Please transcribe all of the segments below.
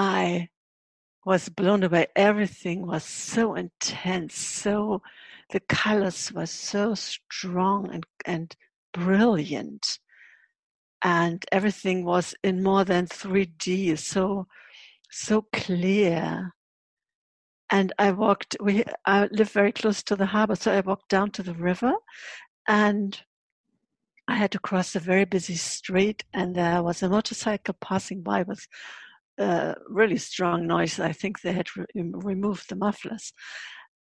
I was blown away. Everything was so intense, so the colors were so strong and brilliant, and everything was in more than 3D, so clear. And I walked, I live very close to the harbor, so I walked down to the river, and I had to cross a very busy street, and there was a motorcycle passing by with really strong noise. I think they had removed the mufflers.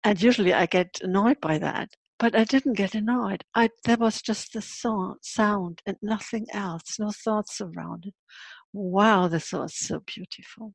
And usually I get annoyed by that, but I didn't get annoyed. There was just the sound and nothing else, no thoughts around it. Wow, this was so beautiful.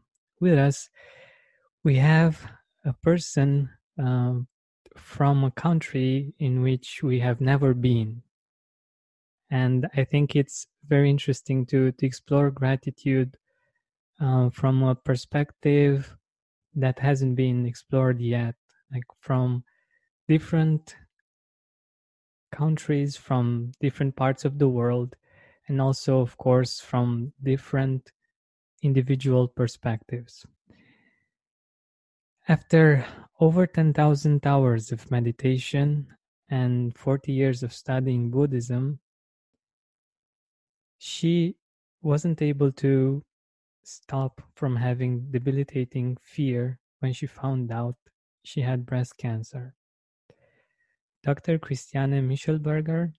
with us, we have a person from a country in which we have never been. And I think it's very interesting to explore gratitude from a perspective that hasn't been explored yet, like from different countries, from different parts of the world, and also, of course, from different individual perspectives. After over 10,000 hours of meditation and 40 years of studying Buddhism, she wasn't able to stop from having debilitating fear when she found out she had breast cancer. Dr. Christiane Michelberger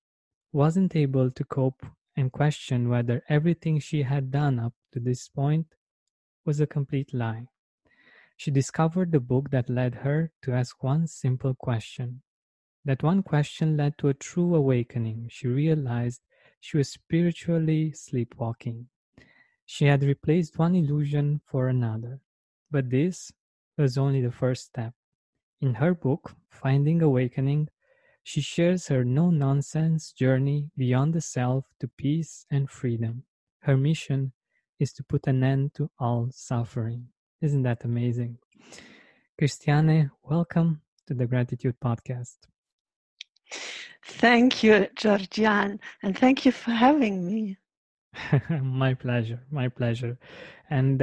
wasn't able to cope and question whether everything she had done up to this point was a complete lie. She discovered the book that led her to ask one simple question. That one question led to a true awakening. She realized she was spiritually sleepwalking. She had replaced one illusion for another, but this was only the first step. In her book, Finding Awakening, she shares her no-nonsense journey beyond the self to peace and freedom. Her mission is to put an end to all suffering. Isn't that amazing? Christiane, welcome to the Gratitude Podcast. Thank you, Georgian, and thank you for having me. My pleasure. And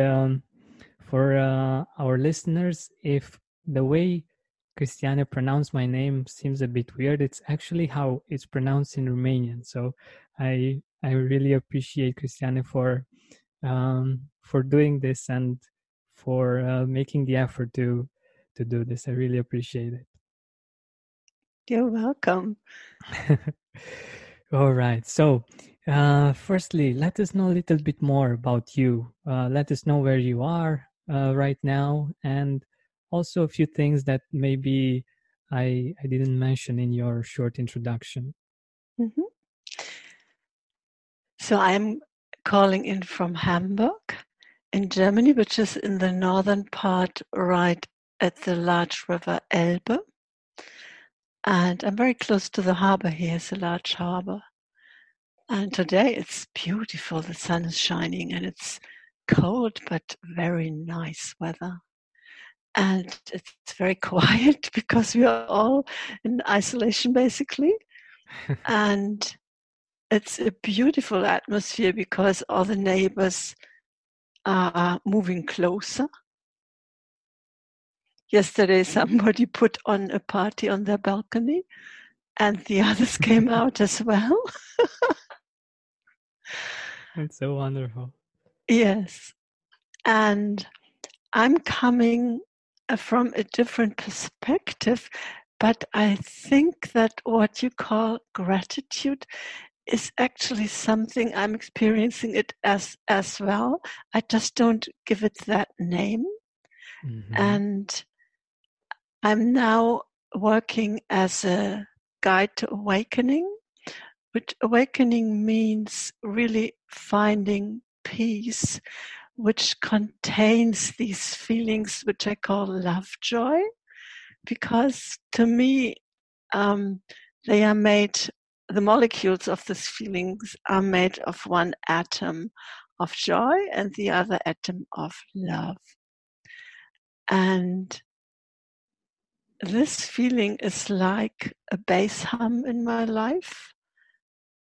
for our listeners, if the way Christiane pronounced my name seems a bit weird, it's actually how it's pronounced in Romanian. So I really appreciate Christiane for doing this and for making the effort to do this. I really appreciate it. You're welcome. All right. So firstly, let us know a little bit more about you. Let us know where you are right now, and also a few things that maybe I didn't mention in your short introduction. Mm-hmm. So I'm calling in from Hamburg in Germany, which is in the northern part right at the large river Elbe. And I'm very close to the harbor here. It's a large harbor. And today it's beautiful. The sun is shining and it's cold, but very nice weather. And it's very quiet because we are all in isolation, basically. And it's a beautiful atmosphere because all the neighbors are moving closer. Yesterday, somebody put on a party on their balcony, and the others came out as well. That's so wonderful. Yes. And I'm coming from a different perspective, but I think that what you call gratitude is actually something I'm experiencing it as well. I just don't give it that name. Mm-hmm. And I'm now working as a guide to awakening, which awakening means really finding peace which contains these feelings which I call love joy, because to me they are made, the molecules of these feelings are made of one atom of joy and the other atom of love. And this feeling is like a bass hum in my life.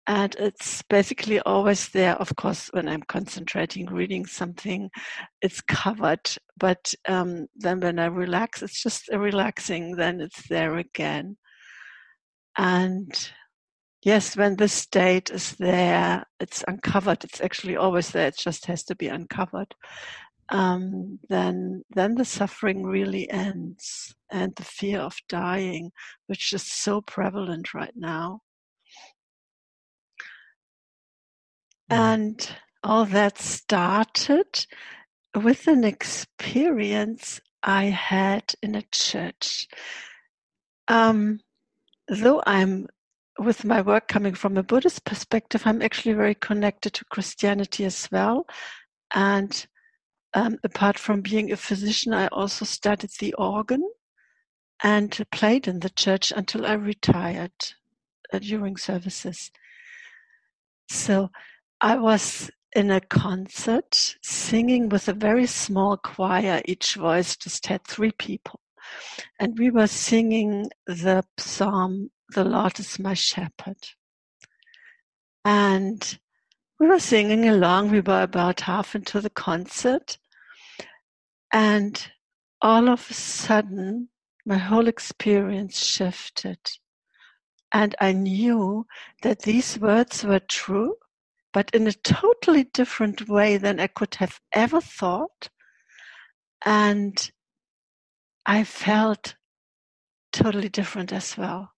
And it's basically always there. Of course, when I'm concentrating, reading something, it's covered. But then when I relax, it's just relaxing, then it's there again. And yes, when the state is there, it's uncovered. It's actually always there. It just has to be uncovered. Then the suffering really ends, and the fear of dying, which is so prevalent right now. And all that started with an experience I had in a church. Though I'm, with my work coming from a Buddhist perspective, I'm actually very connected to Christianity as well. And apart from being a physician, I also studied the organ and played in the church until I retired during services. So I was in a concert singing with a very small choir. Each voice just had 3 people. And we were singing the psalm, "The Lord is my shepherd." And we were singing along. We were about half into the concert. And all of a sudden, my whole experience shifted. And I knew that these words were true, but in a totally different way than I could have ever thought. And I felt totally different as well.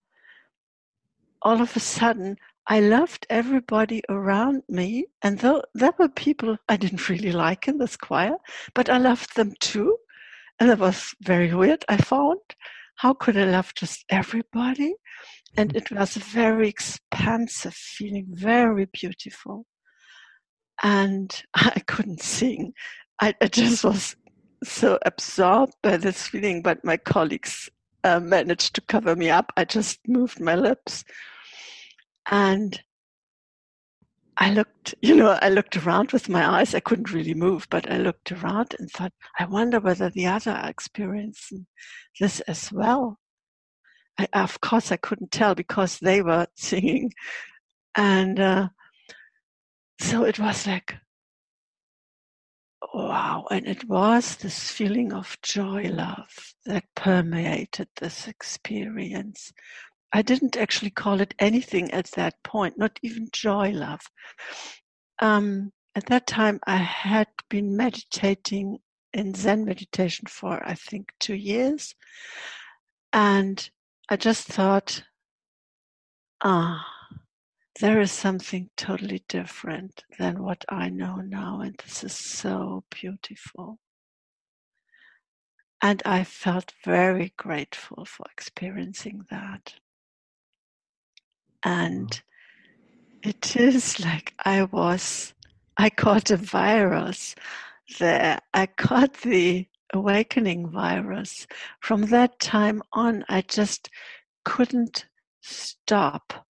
All of a sudden, I loved everybody around me. And though there were people I didn't really like in this choir, but I loved them too. And it was very weird, I found. How could I love just everybody? And it was a very expansive feeling, very beautiful. And I couldn't sing. I just was so absorbed by this feeling, but my colleagues managed to cover me up. I just moved my lips. And I looked, I looked around with my eyes. I couldn't really move, but I looked around and thought, I wonder whether the other are experiencing this as well. Of course, I couldn't tell because they were singing. And so it was like, wow. And it was this feeling of joy, love that permeated this experience. I didn't actually call it anything at that point, not even joy, love. At that time, I had been meditating in Zen meditation for, I think, 2 years. And I just thought, there is something totally different than what I know now. And this is so beautiful. And I felt very grateful for experiencing that. And it is like I caught a virus there. I caught the awakening virus. From that time on, I just couldn't stop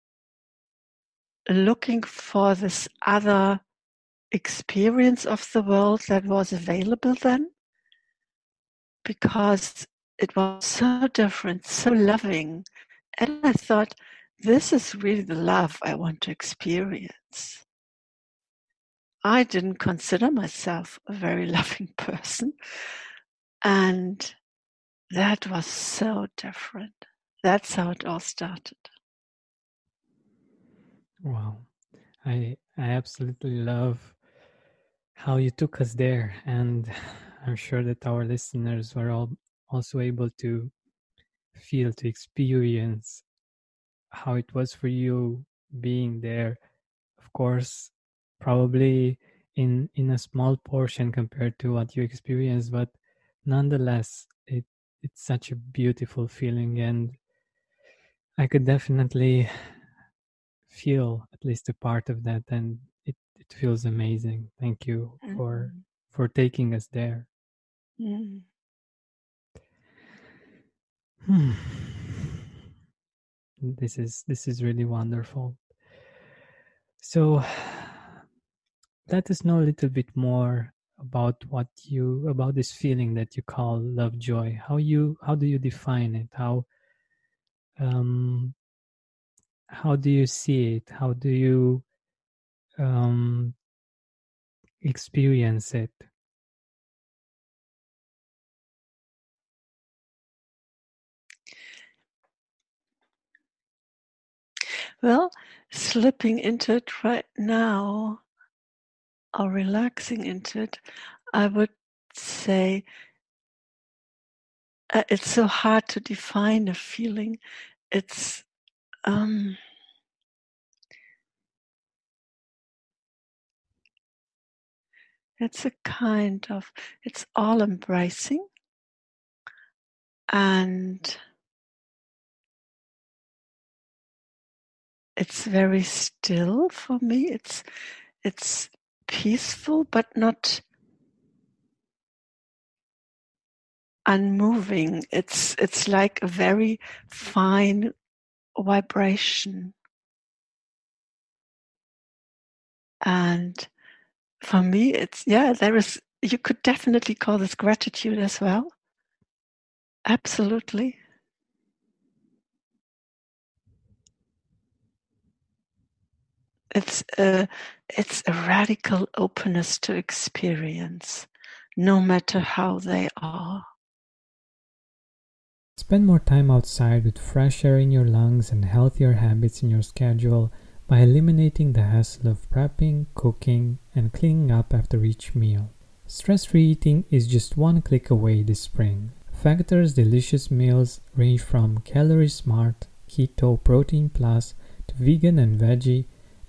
looking for this other experience of the world that was available then, because it was so different, so loving. And I thought, this is really the love I want to experience. I didn't consider myself a very loving person. And that was so different. That's how it all started. Wow. I absolutely love how you took us there. And I'm sure that our listeners were all also able to feel, to experience how it was for you being there. Of course, probably in a small portion compared to what you experienced, but nonetheless, it's such a beautiful feeling, and I could definitely feel at least a part of that, and it feels amazing. Thank you for for taking us there. Mm. This is really wonderful. So let us know a little bit more about about this feeling that you call love joy. How do you define it? How do you see it? How do you experience it? Well, slipping into it right now, or relaxing into it, I would say it's so hard to define a feeling. It's it's all embracing and it's very still for me. It's peaceful, but not unmoving. It's like a very fine vibration. And for me, you could definitely call this gratitude as well. Absolutely. It's a radical openness to experience, no matter how they are. Spend more time outside with fresh air in your lungs and healthier habits in your schedule by eliminating the hassle of prepping, cooking, and cleaning up after each meal. Stress-free eating is just one click away this spring. Factor's delicious meals range from calorie-smart, keto, protein plus, to vegan and veggie,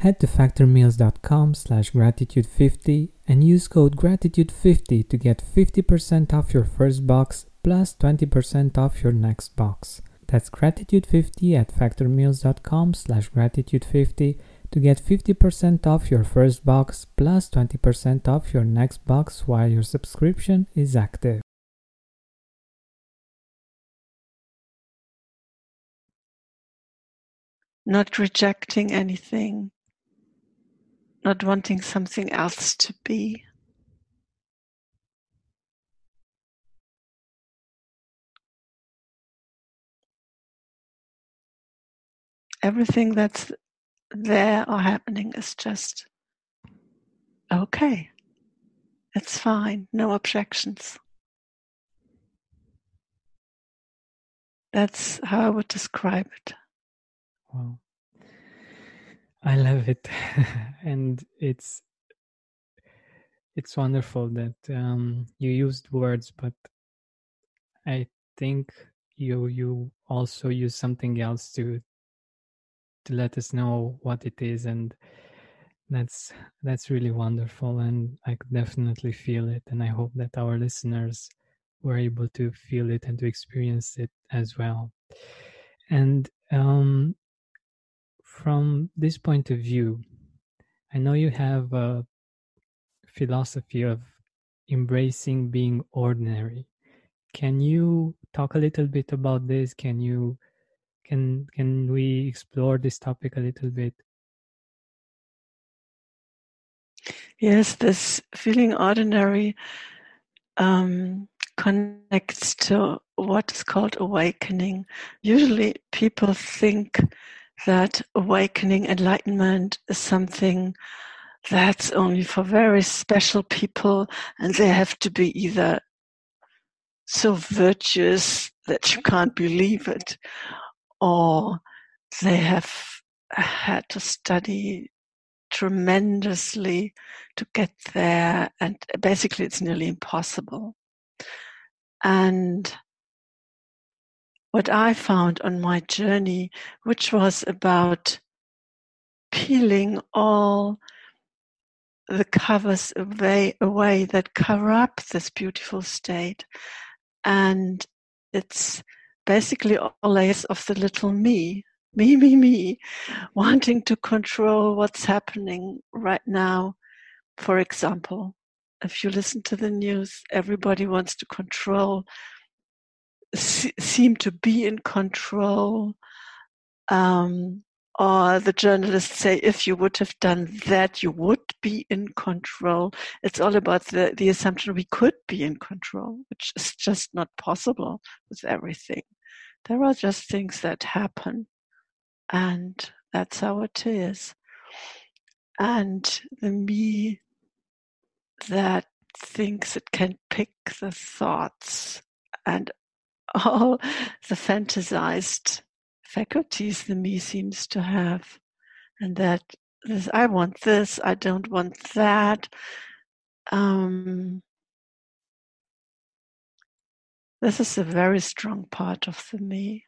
Head to factormeals.com/gratitude50 and use code GRATITUDE50 to get 50% off your first box plus 20% off your next box. That's GRATITUDE50 at factormeals.com/gratitude50 to get 50% off your first box plus 20% off your next box while your subscription is active. Not rejecting anything. Not wanting something else to be. Everything that's there or happening is just okay. It's fine. No objections. That's how I would describe it. Wow. I love it. And it's wonderful that you used words, but I think you also use something else to let us know what it is, and that's really wonderful, and I could definitely feel it, and I hope that our listeners were able to feel it and to experience it as well. And from this point of view, I know you have a philosophy of embracing being ordinary. Can you talk a little bit about this? Can we explore this topic a little bit? Yes, this feeling ordinary connects to what is called awakening. Usually people think that awakening, enlightenment is something that's only for very special people, and they have to be either so virtuous that you can't believe it, or they have had to study tremendously to get there, and basically it's nearly impossible. And what I found on my journey, which was about peeling all the covers away that cover up this beautiful state. And it's basically all layers of the little me, wanting to control what's happening right now. For example, if you listen to the news, everybody wants to control, seem to be in control. Or the journalists say, if you would have done that, you would be in control. It's all about the assumption we could be in control, which is just not possible with everything. There are just things that happen, and that's how it is. And the me that thinks it can pick the thoughts and all the fantasized faculties the me seems to have, and that this, I want this, I don't want that. This is a very strong part of the me.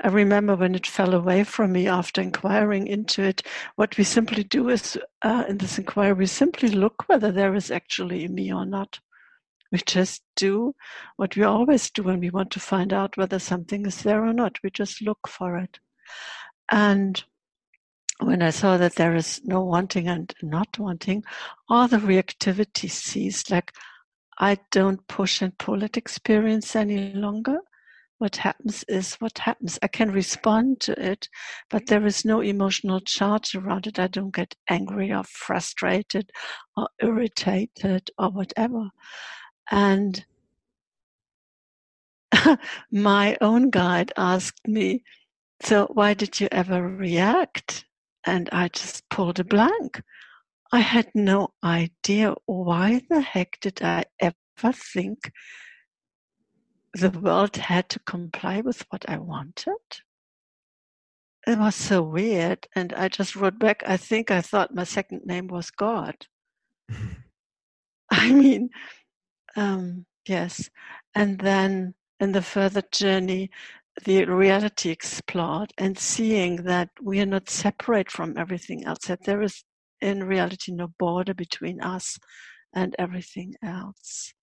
I remember when it fell away from me after inquiring into it, what we simply do is, in this inquiry, we simply look whether there is actually a me or not. We just do what we always do when we want to find out whether something is there or not. We just look for it. And when I saw that there is no wanting and not wanting, all the reactivity ceased. Like, I don't push and pull at experience any longer. What happens is what happens. I can respond to it, but there is no emotional charge around it. I don't get angry or frustrated or irritated or whatever. And my own guide asked me, so why did you ever react? And I just pulled a blank. I had no idea. Why the heck did I ever think the world had to comply with what I wanted? It was so weird. And I just wrote back, I think I thought my second name was God. I mean... yes. And then in the further journey, the reality explored, and seeing that we are not separate from everything else, that there is in reality no border between us and everything else.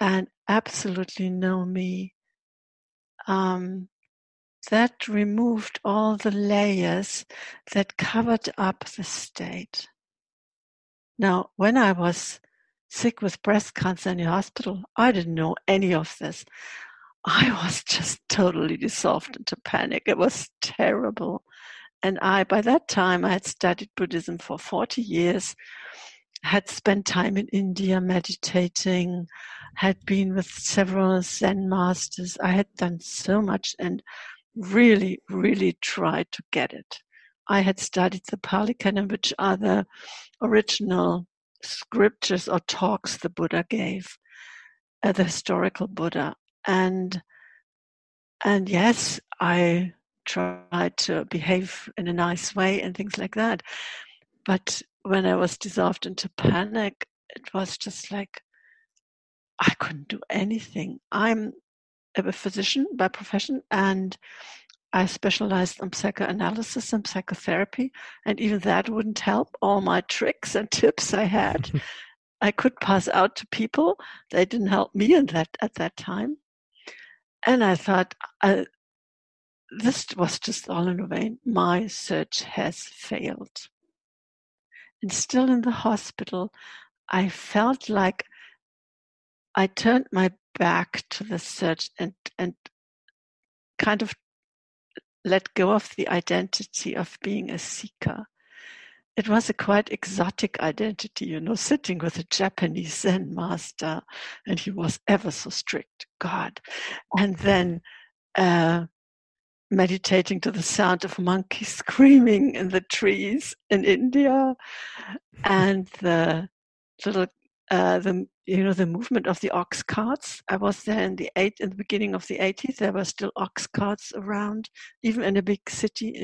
And absolutely no me. That removed all the layers that covered up the state. Now, when I was sick with breast cancer in the hospital, I didn't know any of this. I was just totally dissolved into panic. It was terrible. And by that time, I had studied Buddhism for 40 years, had spent time in India meditating, had been with several Zen masters. I had done so much and really, really tried to get it. I had studied the Pali Canon, which are the original scriptures or talks the Buddha gave, the historical Buddha, and yes, I tried to behave in a nice way and things like that. But when I was dissolved into panic, it was just like I couldn't do anything. I'm a physician by profession, and I specialized in psychoanalysis and psychotherapy, and even that wouldn't help. All my tricks and tips I had, I could pass out to people. They didn't help me at that time. And I thought, this was just all in vain. My search has failed. And still in the hospital, I felt like I turned my back to the search and kind of let go of the identity of being a seeker. It was a quite exotic identity, you know, sitting with a Japanese Zen master, and he was ever so strict, God. And then meditating to the sound of monkeys screaming in the trees in India, and the little, the movement of the ox carts. I was there in the beginning of the 80s. There were still ox carts around, even in a big city.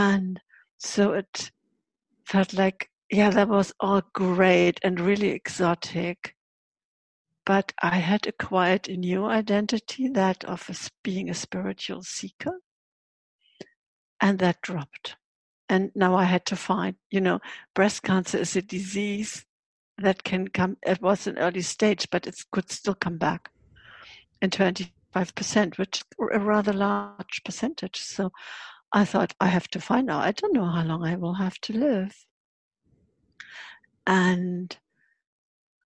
And so it felt like, yeah, that was all great and really exotic. but I had acquired a new identity, that of being a spiritual seeker, and that dropped. And now I had to find, you know, breast cancer is a disease that can come, it was an early stage, but it could still come back in 25%, which is a rather large percentage. So I thought, I have to find out. I don't know how long I will have to live. And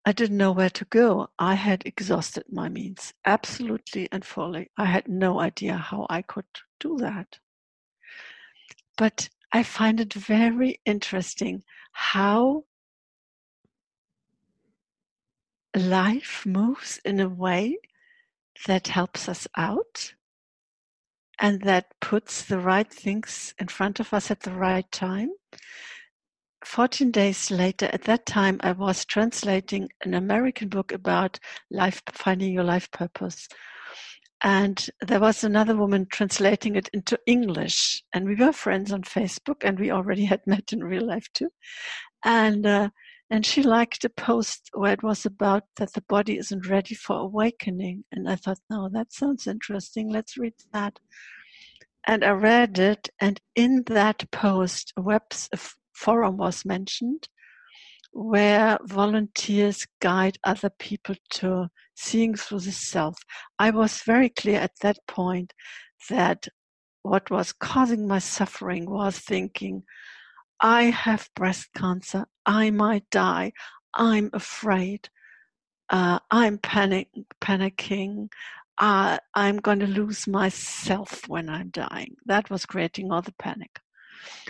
I didn't know where to go. I had exhausted my means, absolutely and fully. I had no idea how I could do that. But I find it very interesting how life moves in a way that helps us out and that puts the right things in front of us at the right time. 14 days later, at that time, I was translating an American book about life, finding your life purpose. And there was another woman translating it into English. And we were friends on Facebook, and we already had met in real life too. And she liked a post where it was about that the body isn't ready for awakening. And I thought, no, that sounds interesting. Let's read that. And I read it. And in that post, a forum was mentioned where volunteers guide other people to seeing through the self. I was very clear at that point that what was causing my suffering was thinking, I have breast cancer, I might die, I'm afraid, I'm panicking, I'm going to lose myself when I'm dying. That was creating all the panic.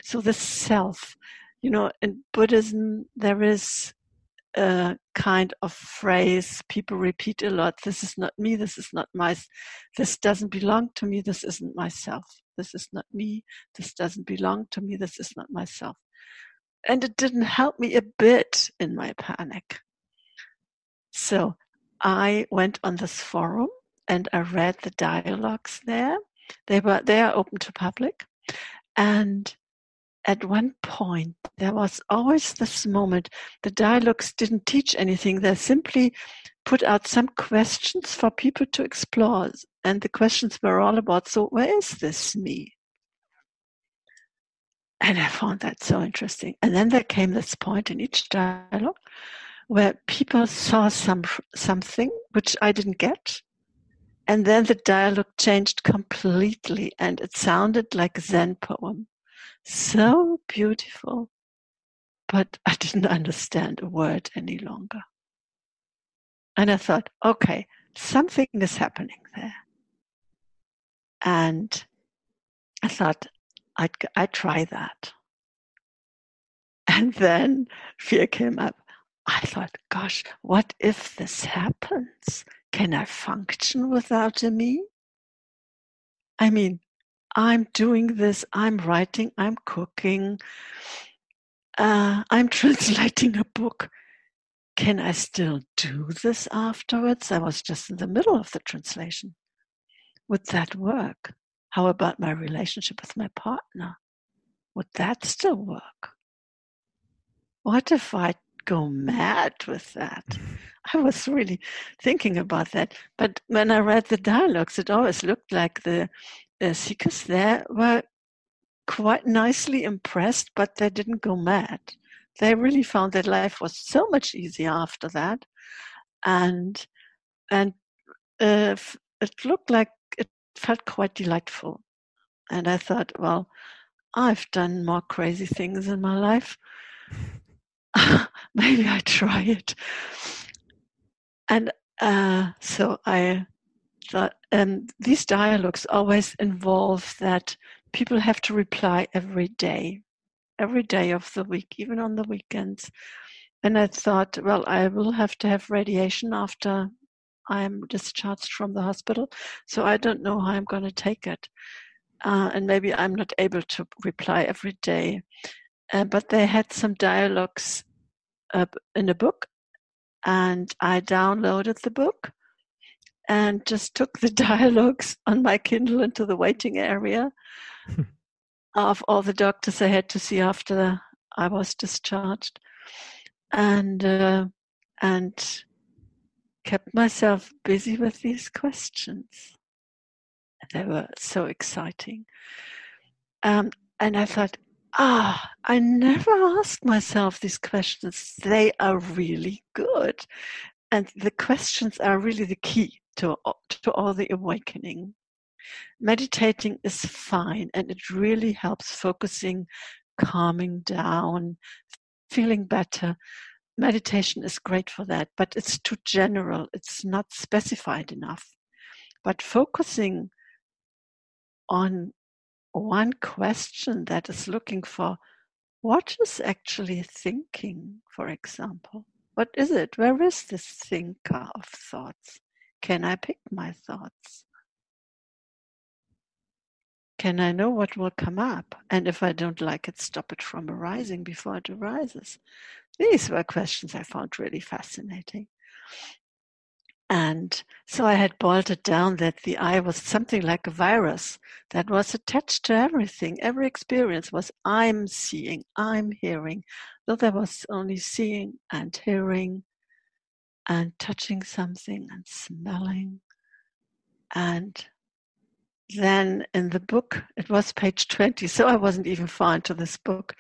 So the self, you know, in Buddhism, there is a kind of phrase people repeat a lot. This is not me. This is not my, this doesn't belong to me. This isn't myself. This is not me. This doesn't belong to me. This is not myself. And it didn't help me a bit in my panic. So I went on this forum and I read the dialogues there. They are open to public. And at one point, there was always this moment. The dialogues didn't teach anything. They simply put out some questions for people to explore. And the questions were all about, so where is this me? And I found that so interesting. And then there came this point in each dialogue where people saw something which I didn't get. And then the dialogue changed completely, and it sounded like a Zen poem. So beautiful, but I didn't understand a word any longer. And I thought, okay, something is happening there. And I thought, I'd try that. And then fear came up. I thought, gosh, what if this happens? Can I function without a me? I mean, I'm doing this, I'm writing, I'm cooking, I'm translating a book. Can I still do this afterwards? I was just in the middle of the translation. Would that work? How about my relationship with my partner? Would that still work? What if I go mad with that? I was really thinking about that. But when I read the dialogues, it always looked like the seekers there were quite nicely impressed, but they didn't go mad. They really found that life was so much easier after that. And it looked like it felt quite delightful. And I thought, well, I've done more crazy things in my life. Maybe I try it. And so I thought, these dialogues always involve that people have to reply every day of the week, even on the weekends. And I thought, well, I will have to have radiation after I'm discharged from the hospital. So I don't know how I'm going to take it. And maybe I'm not able to reply every day. But they had some dialogues in a book, and I downloaded the book and just took the dialogues on my Kindle into the waiting area of all the doctors I had to see after I was discharged. And kept myself busy with these questions. They were so exciting. And I thought, I never asked myself these questions. They are really good. And the questions are really the key to all the awakening. Meditating is fine, and it really helps focusing, calming down, feeling better. Meditation is great for that, but it's too general. It's not specified enough. But focusing on one question that is looking for, what is actually thinking, for example? What is it? Where is this thinker of thoughts? Can I pick my thoughts? Can I know what will come up? And if I don't like it, stop it from arising before it arises. These were questions I found really fascinating. And so I had bolted down that the I was something like a virus that was attached to everything. Every experience was I'm seeing, I'm hearing. Though there was only seeing and hearing and touching something and smelling. And then in the book, it was page 20, so I wasn't even far into this book.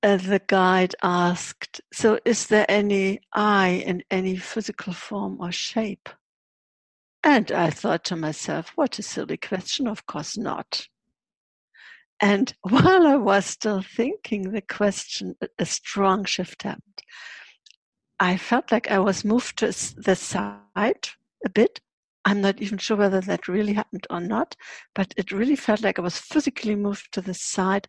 The guide asked, so is there any I in any physical form or shape? And I thought to myself, what a silly question, of course not. And while I was still thinking the question, a strong shift happened. I felt like I was moved to the side a bit. I'm not even sure whether that really happened or not, but it really felt like I was physically moved to the side.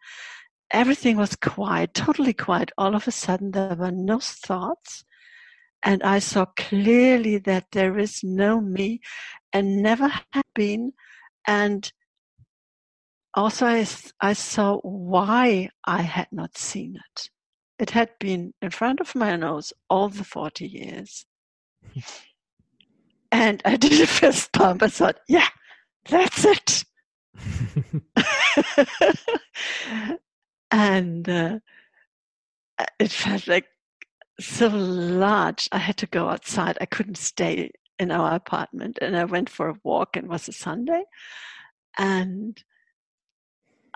Everything was quiet, totally quiet. All of a sudden, there were no thoughts. And I saw clearly that there is no me and never had been. And also, I saw why I had not seen it. It had been in front of my nose all the 40 years. And I did a fist pump. I thought, yeah, that's it. And it felt like so large. I had to go outside. I couldn't stay in our apartment. And I went for a walk, and it was a Sunday. And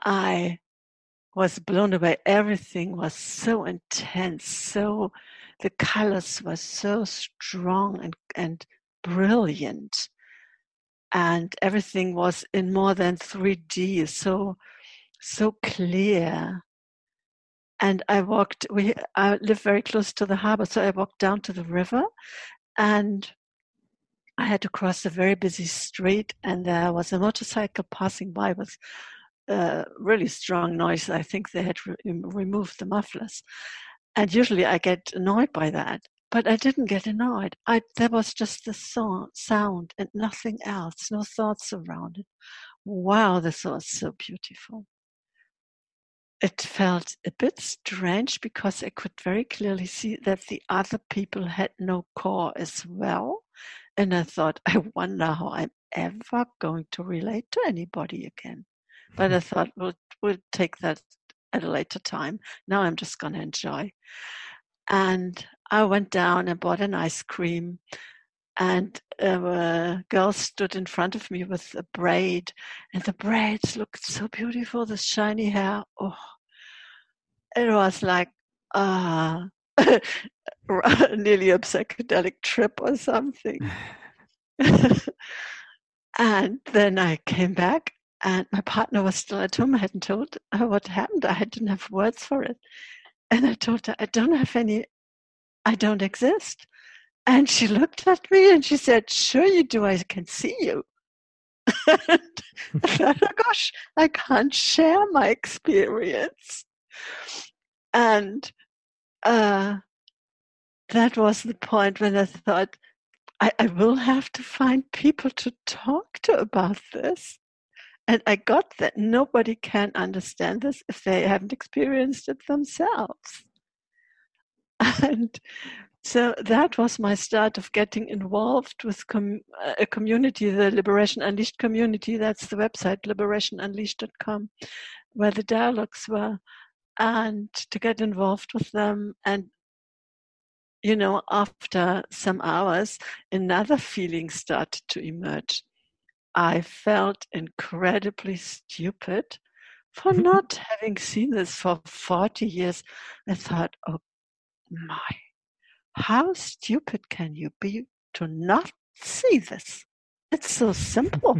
I was blown away. Everything was so intense. So the colors were so strong and brilliant. And everything was in more than 3D. So clear. And I walked, I live very close to the harbor, so I walked down to the river, and I had to cross a very busy street, and there was a motorcycle passing by with really strong noise. I think they had removed the mufflers. And usually I get annoyed by that, but I didn't get annoyed. There was just the sound and nothing else, no thoughts around it. Wow, this was so beautiful. It felt a bit strange because I could very clearly see that the other people had no core as well. And I thought, I wonder how I'm ever going to relate to anybody again. But I thought, we'll take that at a later time. Now I'm just going to enjoy. And I went down and bought an ice cream. And a girl stood in front of me with a braid, and the braids looked so beautiful, the shiny hair. Oh, it was like nearly a psychedelic trip or something. And then I came back, and my partner was still at home. I hadn't told her what happened. I didn't have words for it. And I told her, I don't exist. And she looked at me and she said, sure you do, I can see you. And I thought, oh gosh, I can't share my experience. And that was the point when I thought, I will have to find people to talk to about this. And I got that nobody can understand this if they haven't experienced it themselves. And so that was my start of getting involved with a community, the Liberation Unleashed community. That's the website, liberationunleashed.com, where the dialogues were, and to get involved with them. And you know, after some hours, another feeling started to emerge. I felt incredibly stupid for not having seen this for 40 years. I thought, oh my, how stupid can you be to not see this? It's so simple.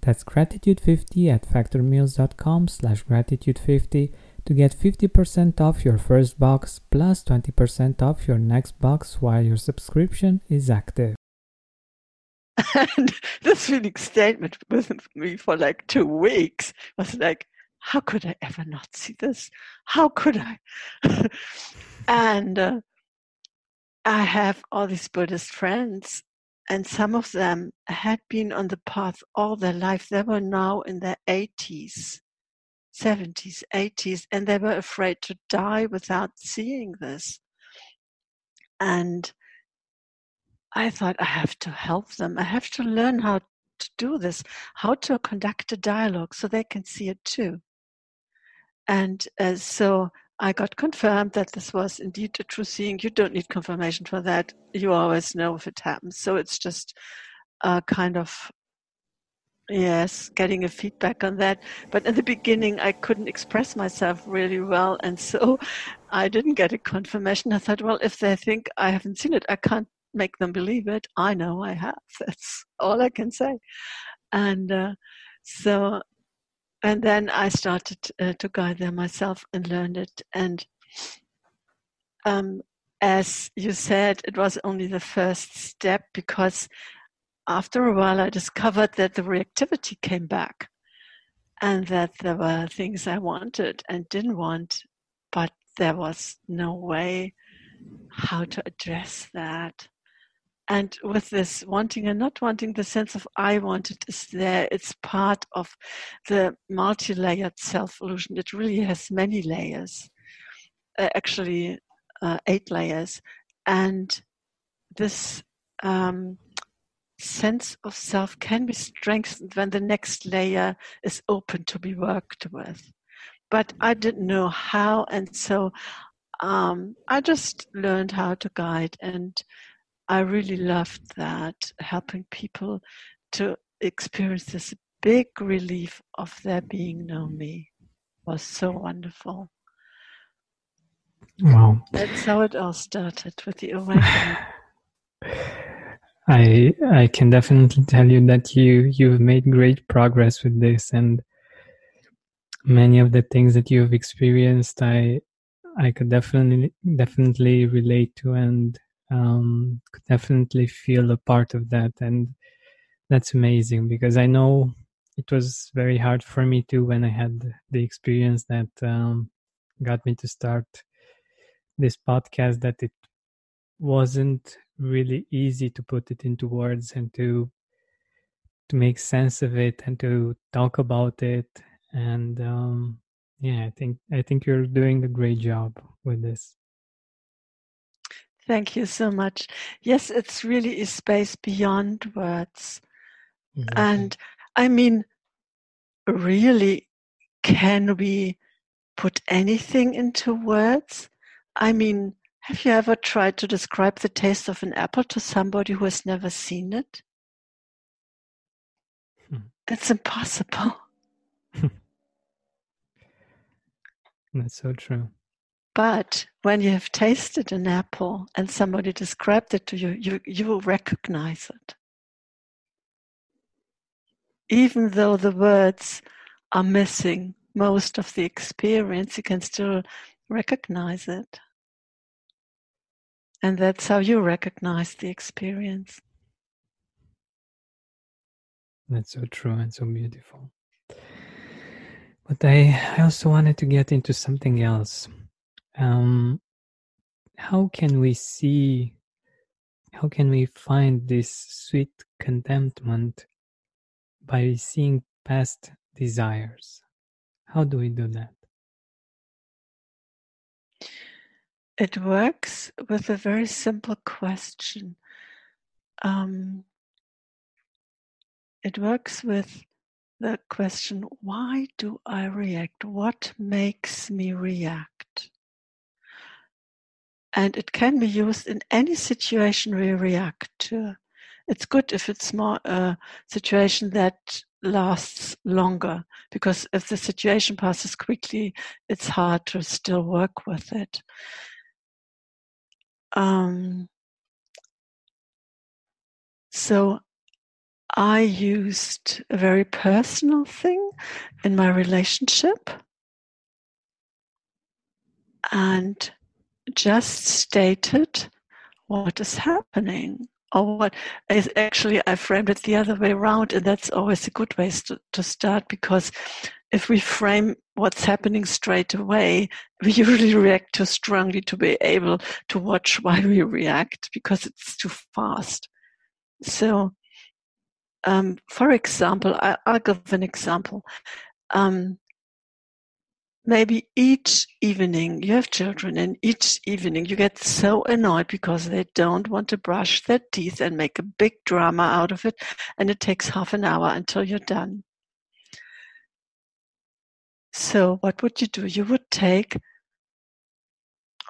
That's gratitude50 at factormeals.com/gratitude50 to get 50% off your first box plus 20% off your next box while your subscription is active. And this feeling stayed with me for like 2 weeks. I was like, how could I ever not see this? How could I? And I have all these Buddhist friends. And some of them had been on the path all their life. They were now in their 80s, 70s, 80s, and they were afraid to die without seeing this. And I thought, I have to help them. I have to learn how to do this, how to conduct a dialogue so they can see it too. And so I got confirmed that this was indeed a true seeing. You don't need confirmation for that. You always know if it happens. So it's just kind of, yes, getting a feedback on that. But in the beginning, I couldn't express myself really well. And so I didn't get a confirmation. I thought, well, if they think I haven't seen it, I can't make them believe it. I know I have. That's all I can say. And And then I started to guide them myself and learned it. And as you said, it was only the first step, because after a while I discovered that the reactivity came back and that there were things I wanted and didn't want, but there was no way how to address that. And with this wanting and not wanting, the sense of I want it is there. It's part of the multi-layered self-illusion. It really has many layers, actually 8 layers. And this sense of self can be strengthened when the next layer is open to be worked with. But I didn't know how, and so I just learned how to guide, and I really loved that, helping people to experience this big relief of there being no me. It was so wonderful. Wow. That's how it all started, with the awakening. I can definitely tell you that you've made great progress with this, and many of the things that you've experienced I could definitely relate to, and could definitely feel a part of that. And that's amazing, because I know it was very hard for me too when I had the experience that got me to start this podcast, that it wasn't really easy to put it into words and to make sense of it and to talk about it. And I think you're doing a great job with this. Thank you so much. Yes, it's really a space beyond words. Mm-hmm. And I mean, really, can we put anything into words? I mean, have you ever tried to describe the taste of an apple to somebody who has never seen it? It's impossible. That's so true. But when you have tasted an apple and somebody described it to you, you will recognize it. Even though the words are missing most of the experience, you can still recognize it. And that's how you recognize the experience. That's so true and so beautiful. But I also wanted to get into something else. How can we see, how can we find this sweet contentment by seeing past desires? How do we do that? It works with a very simple question. It works with the question, why do I react? What makes me react? And it can be used in any situation we react to. It's good if it's more a situation that lasts longer, because if the situation passes quickly, it's hard to still work with it. So I used a very personal thing in my relationship and just stated what is happening. Or what is actually, I framed it the other way around, and that's always a good way to start, because if we frame what's happening straight away, we usually react too strongly to be able to watch why we react, because it's too fast. So, for example, I'll give an example. Maybe each evening, you have children, and each evening you get so annoyed because they don't want to brush their teeth and make a big drama out of it, and it takes half an hour until you're done. So what would you do? You would take,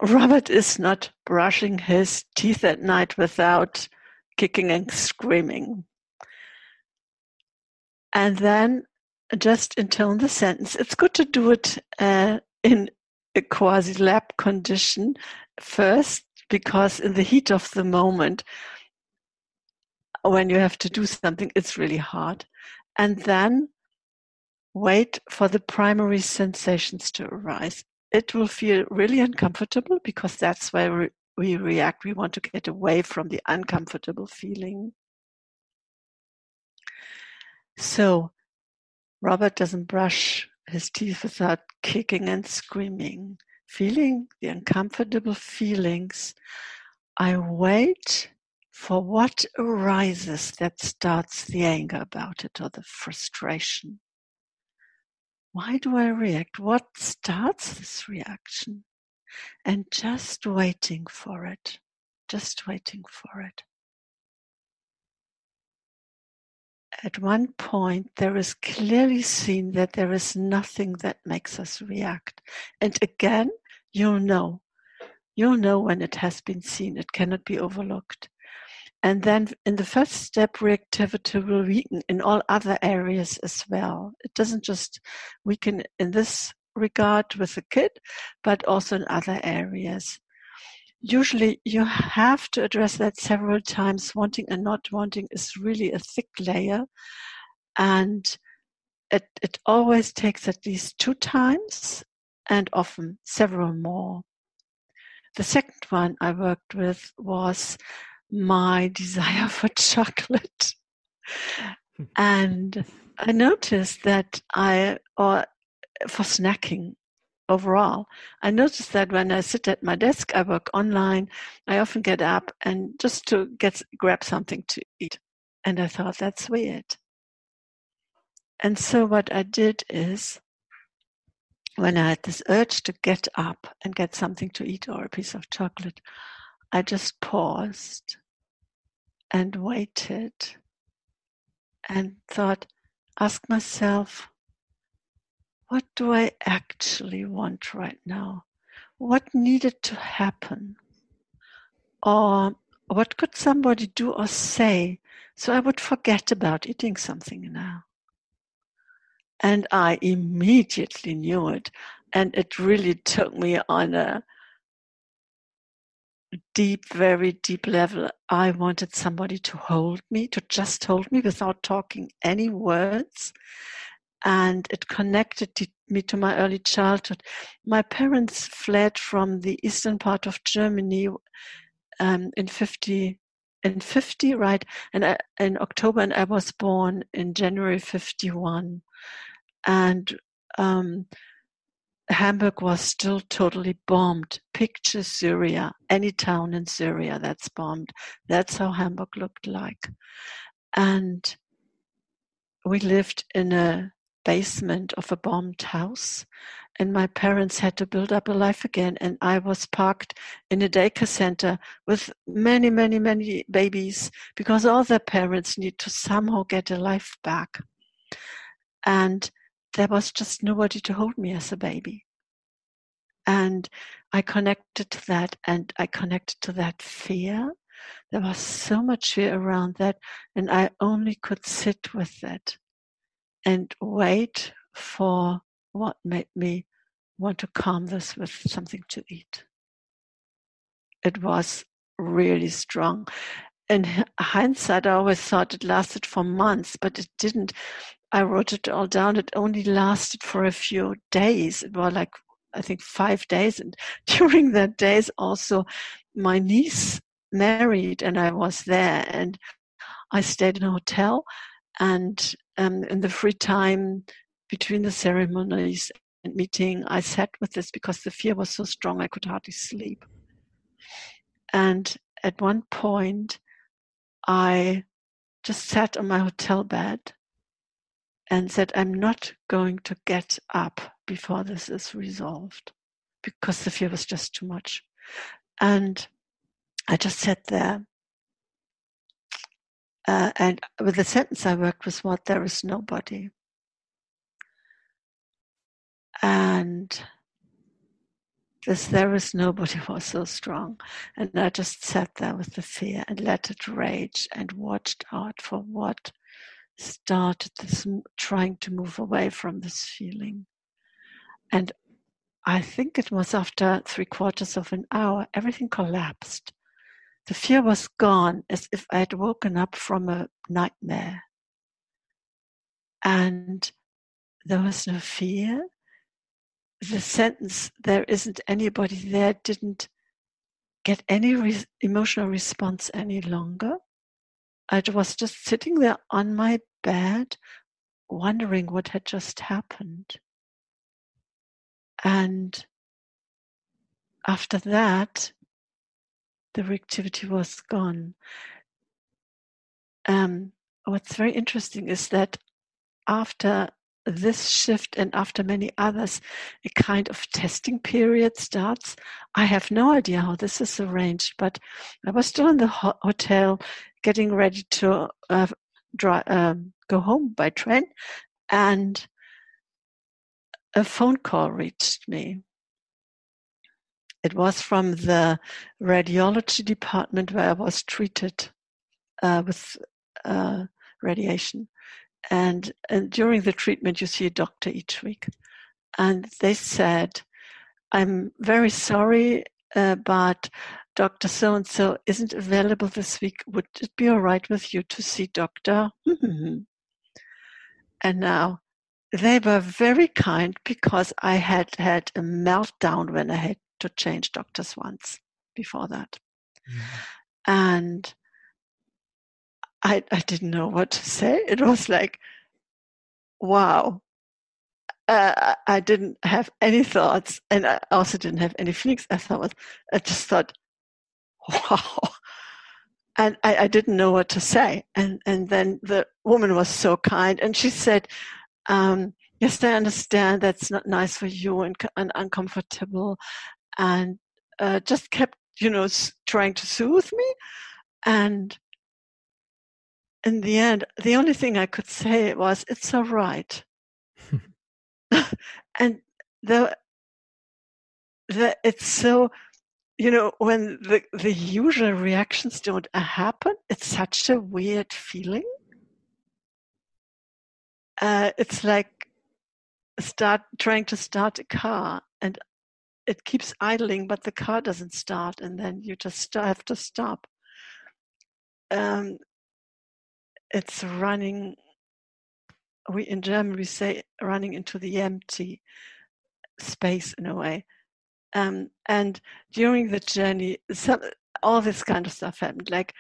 Robert is not brushing his teeth at night without kicking and screaming. And then just until the sentence, it's good to do it in a quasi-lab condition first, because in the heat of the moment, when you have to do something, it's really hard. And then wait for the primary sensations to arise. It will feel really uncomfortable, because that's where we react. We want to get away from the uncomfortable feeling. So, Robert doesn't brush his teeth without kicking and screaming. Feeling the uncomfortable feelings, I wait for what arises that starts the anger about it or the frustration. Why do I react? What starts this reaction? And just waiting for it. Just waiting for it. At one point, there is clearly seen that there is nothing that makes us react. And again, you'll know. You'll know when it has been seen. It cannot be overlooked. And then in the first step, reactivity will weaken in all other areas as well. It doesn't just weaken in this regard with the kid, but also in other areas. Usually you have to address that several times. Wanting and not wanting is really a thick layer. And it always takes at least 2 times and often several more. The second one I worked with was my desire for chocolate. And I noticed that for snacking. Overall, I noticed that when I sit at my desk, I work online, I often get up and just to grab something to eat. And I thought, that's weird. And so what I did is, when I had this urge to get up and get something to eat or a piece of chocolate, I just paused and waited and asked myself, what do I actually want right now? What needed to happen? Or what could somebody do or say so I would forget about eating something now? And I immediately knew it. And it really took me on a deep, very deep level, I wanted somebody to hold me, to just hold me without talking any words. And it connected me to my early childhood. My parents fled from the eastern part of Germany in 50, right? And in October, and I was born in January 51. And Hamburg was still totally bombed. Picture Syria, any town in Syria that's bombed. That's how Hamburg looked like. And we lived in a basement of a bombed house, and my parents had to build up a life again, and I was parked in a daycare center with many, many, many babies, because all their parents need to somehow get a life back. And there was just nobody to hold me as a baby. And I connected to that, and I connected to that fear. There was so much fear around that, and I only could sit with that and wait for what made me want to calm this with something to eat. It was really strong. In hindsight, I always thought it lasted for months, but it didn't. I wrote it all down. It only lasted for a few days. It was like, I think, 5 days. And during that days also, my niece married, and I was there. And I stayed in a hotel. And in the free time between the ceremonies and meeting, I sat with this because the fear was so strong I could hardly sleep. And at one point, I just sat on my hotel bed and said, I'm not going to get up before this is resolved, because the fear was just too much. And I just sat there. And with the sentence I worked with, what, there is nobody. And this there is nobody was so strong. And I just sat there with the fear and let it rage and watched out for what started this, trying to move away from this feeling. And I think it was after 75 minutes, everything collapsed. The fear was gone, as if I had woken up from a nightmare. And there was no fear. The sentence, there isn't anybody there, didn't get any emotional response any longer. I was just sitting there on my bed, wondering what had just happened. And after that, the reactivity was gone. What's very interesting is that after this shift, and after many others, a kind of testing period starts. I have no idea how this is arranged, but I was still in the hotel getting ready to go home by train, and a phone call reached me. It was from the radiology department where I was treated with radiation. And during the treatment, you see a doctor each week. And they said, I'm very sorry, but Dr. So-and-so isn't available this week. Would it be all right with you to see Dr.? And now, they were very kind, because I had had a meltdown when I had to change doctors once before that. And I didn't know what to say. It was like, wow. I didn't have any thoughts, and I also didn't have any feelings. I just thought, wow. And I didn't know what to say. And then the woman was so kind, and she said, yes, I understand that's not nice for you and uncomfortable. And just kept, trying to soothe me. And in the end, the only thing I could say was, it's all right. And it's so, when the usual reactions don't happen, it's such a weird feeling. It's like trying to start a car, and it keeps idling, but the car doesn't start, and then you just have to stop. It's running. We in German, we say running into the empty space in a way. And during the journey, all this kind of stuff happened. Like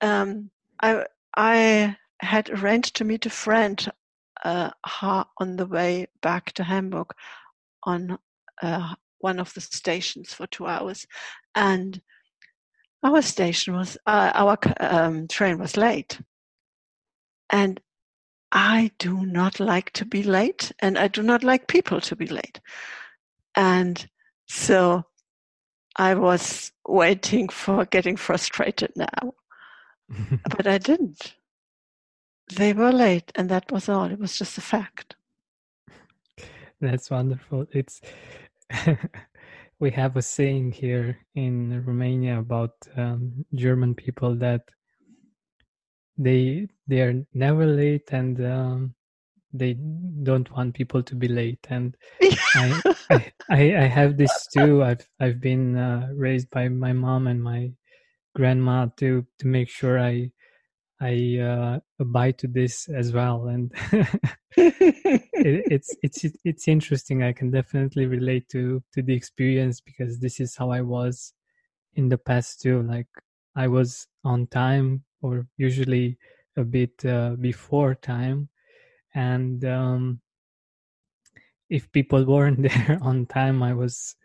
I had arranged to meet a friend on the way back to Hamburg on one of the stations for 2 hours, and our station was train was late, and I do not like to be late, and I do not like people to be late. And so I was waiting for getting frustrated now, but I didn't. They were late, and that was all. It was just a fact. That's wonderful. It's we have a saying here in Romania about German people that they are never late, and they don't want people to be late. And I have this too. I've been raised by my mom and my grandma to make sure I abide to this as well, and it's interesting. I can definitely relate to the experience, because this is how I was in the past too. Like I was on time, or usually a bit before time, and if people weren't there on time, I was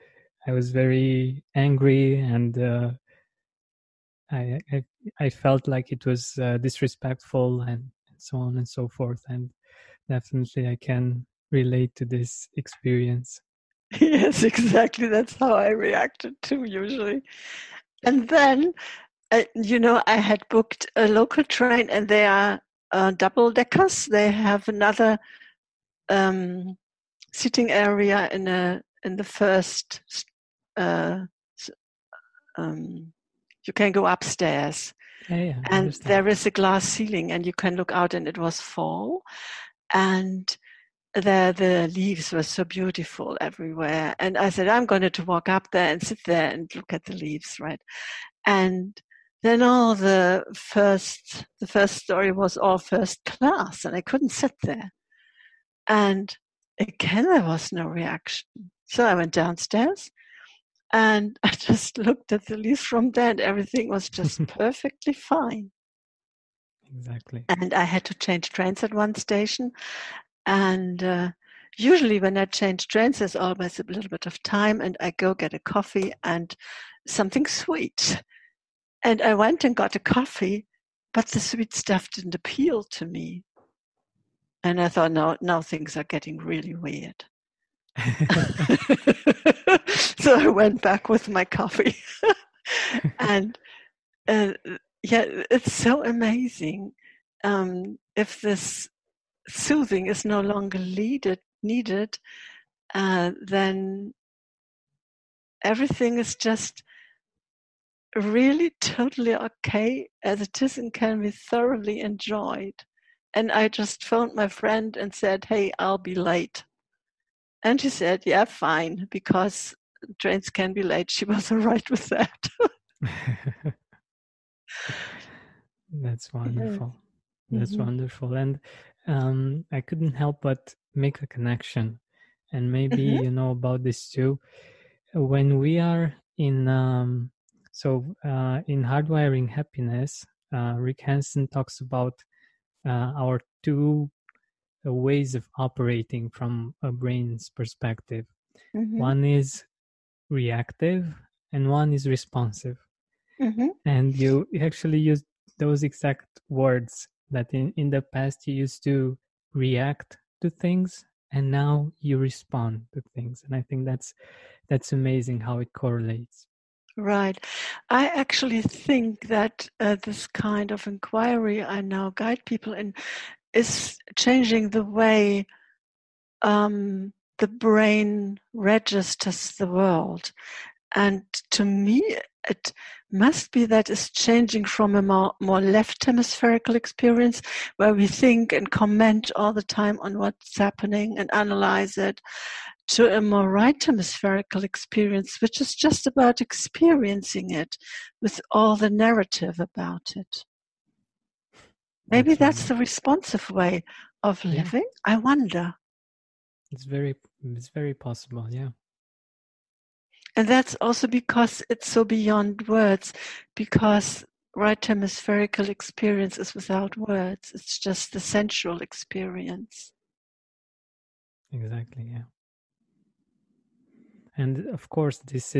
very angry, and I felt like it was disrespectful, and so on and so forth. And definitely I can relate to this experience. Yes, exactly. That's how I reacted too, usually. And then, I had booked a local train, and they are double deckers. They have another sitting area in the first you can go upstairs, and there is a glass ceiling, and you can look out, and it was fall, and there the leaves were so beautiful everywhere. And I said, I'm going to walk up there and sit there and look at the leaves, right? And then all the first story was all first class, and I couldn't sit there. And again, there was no reaction. So I went downstairs, and I just looked at the leaves from there, and everything was just perfectly fine. Exactly. And I had to change trains at one station. And usually when I change trains, there's always a little bit of time, and I go get a coffee and something sweet. And I went and got a coffee, but the sweet stuff didn't appeal to me. And I thought, no, now things are getting really weird. So I went back with my coffee. And it's so amazing if this soothing is no longer needed, then everything is just really totally okay as it is and can be thoroughly enjoyed. And I just phoned my friend and said, hey, I'll be late. And she said, yeah, fine, because trains can be late. She was all right with that. That's wonderful. Yeah. That's wonderful. And I couldn't help but make a connection. And maybe you know about this too. When we are in Hardwiring Happiness, Rick Hansen talks about our two ways of operating from a brain's perspective. Mm-hmm. One is reactive and one is responsive. Mm-hmm. And you actually used those exact words, that in the past you used to react to things, and now you respond to things. And I think that's amazing how it correlates. Right. I actually think that this kind of inquiry I now guide people in is changing the way the brain registers the world. And to me, it must be that it's changing from a more left hemispherical experience, where we think and comment all the time on what's happening and analyze it, to a more right hemispherical experience, which is just about experiencing it with all the narrative about it. Maybe that's the responsive way of living. I wonder. It's very possible, yeah. And that's also because it's so beyond words, because right hemispherical experience is without words. It's just the sensual experience. Exactly, yeah. And of course, this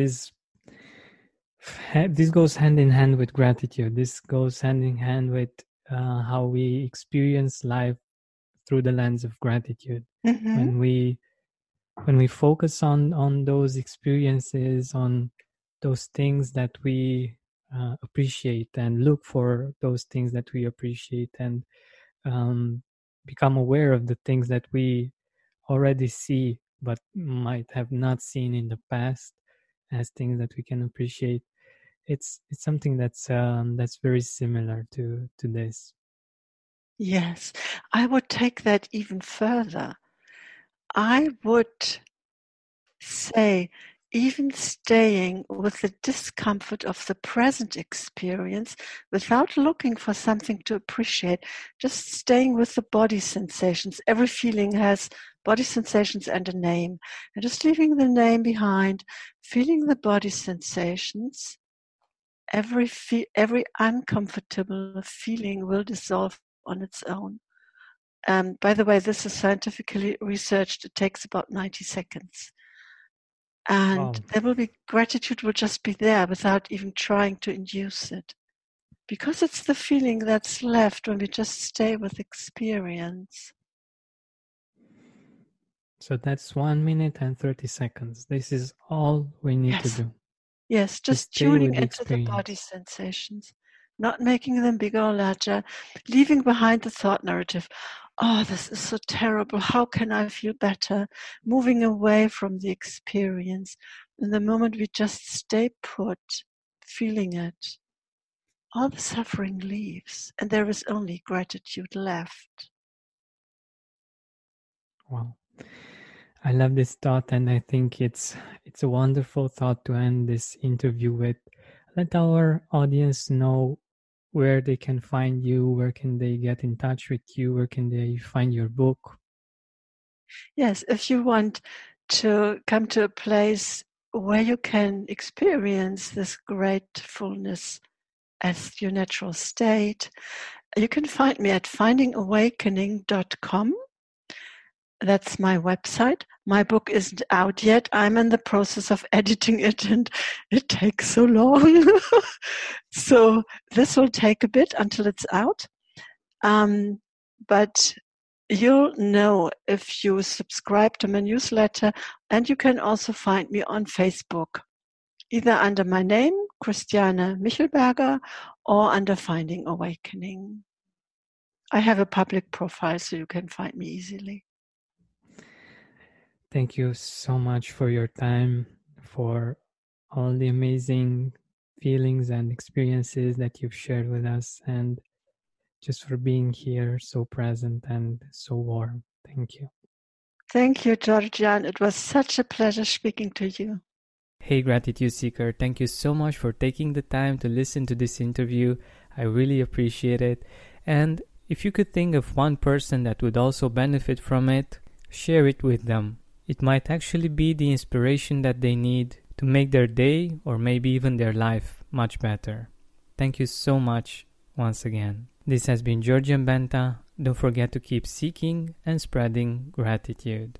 goes hand in hand with gratitude. This goes hand in hand with how we experience life through the lens of gratitude. Mm-hmm. When we focus on those experiences, on those things that we appreciate, and look for those things that we appreciate, and become aware of the things that we already see but might have not seen in the past as things that we can appreciate, it's something that's very similar to this. Yes, I would take that even further. I would say even staying with the discomfort of the present experience without looking for something to appreciate, just staying with the body sensations. Every feeling has body sensations and a name. And just leaving the name behind, feeling the body sensations, every uncomfortable feeling will dissolve on its own. By the way, this is scientifically researched. It takes about 90 seconds. And there will be gratitude will just be there without even trying to induce it. Because it's the feeling that's left when we just stay with experience. So that's 1 minute and 30 seconds. This is all we need to do. Yes, just tuning into the body sensations. Not making them bigger or larger. Leaving behind the thought narrative. Oh, this is so terrible. How can I feel better? Moving away from the experience. In the moment we just stay put, feeling it, all the suffering leaves, and there is only gratitude left. Wow. I love this thought, and I think it's a wonderful thought to end this interview with. Let our audience know where they can find you, where can they get in touch with you, where can they find your book. Yes, if you want to come to a place where you can experience this gratefulness as your natural state, you can find me at findingawakening.com. That's my website. My book isn't out yet. I'm in the process of editing it, and it takes so long. So this will take a bit until it's out. But you'll know if you subscribe to my newsletter, and you can also find me on Facebook, either under my name, Christiane Michelberger, or under Finding Awakening. I have a public profile, so you can find me easily. Thank you so much for your time, for all the amazing feelings and experiences that you've shared with us, and just for being here, so present and so warm. Thank you. Thank you, Georgian. It was such a pleasure speaking to you. Hey, Gratitude Seeker. Thank you so much for taking the time to listen to this interview. I really appreciate it. And if you could think of one person that would also benefit from it, share it with them. It might actually be the inspiration that they need to make their day, or maybe even their life, much better. Thank you so much once again. This has been Georgian Benta. Don't forget to keep seeking and spreading gratitude.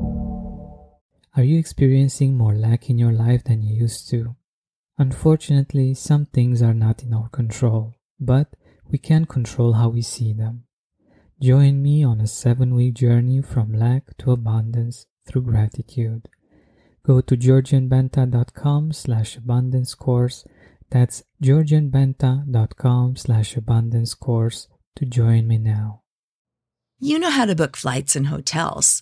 Are you experiencing more lack in your life than you used to? Unfortunately, some things are not in our control, but we can control how we see them. Join me on a 7-week journey from lack to abundance through gratitude. Go to georgianbenta.com/abundance course. That's georgianbenta.com/abundance course to join me now. You know how to book flights and hotels.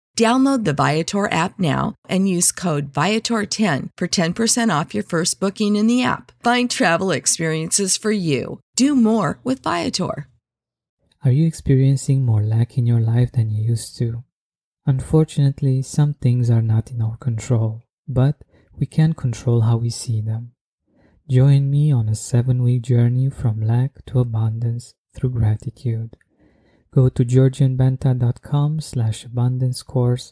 Download the Viator app now and use code Viator10 for 10% off your first booking in the app. Find travel experiences for you. Do more with Viator. Are you experiencing more lack in your life than you used to? Unfortunately, some things are not in our control, but we can control how we see them. Join me on a 7-week journey from lack to abundance through gratitude. Go to georgianbenta.com/abundance course.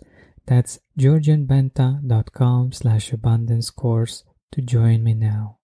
That's georgianbenta.com/abundance course to join me now.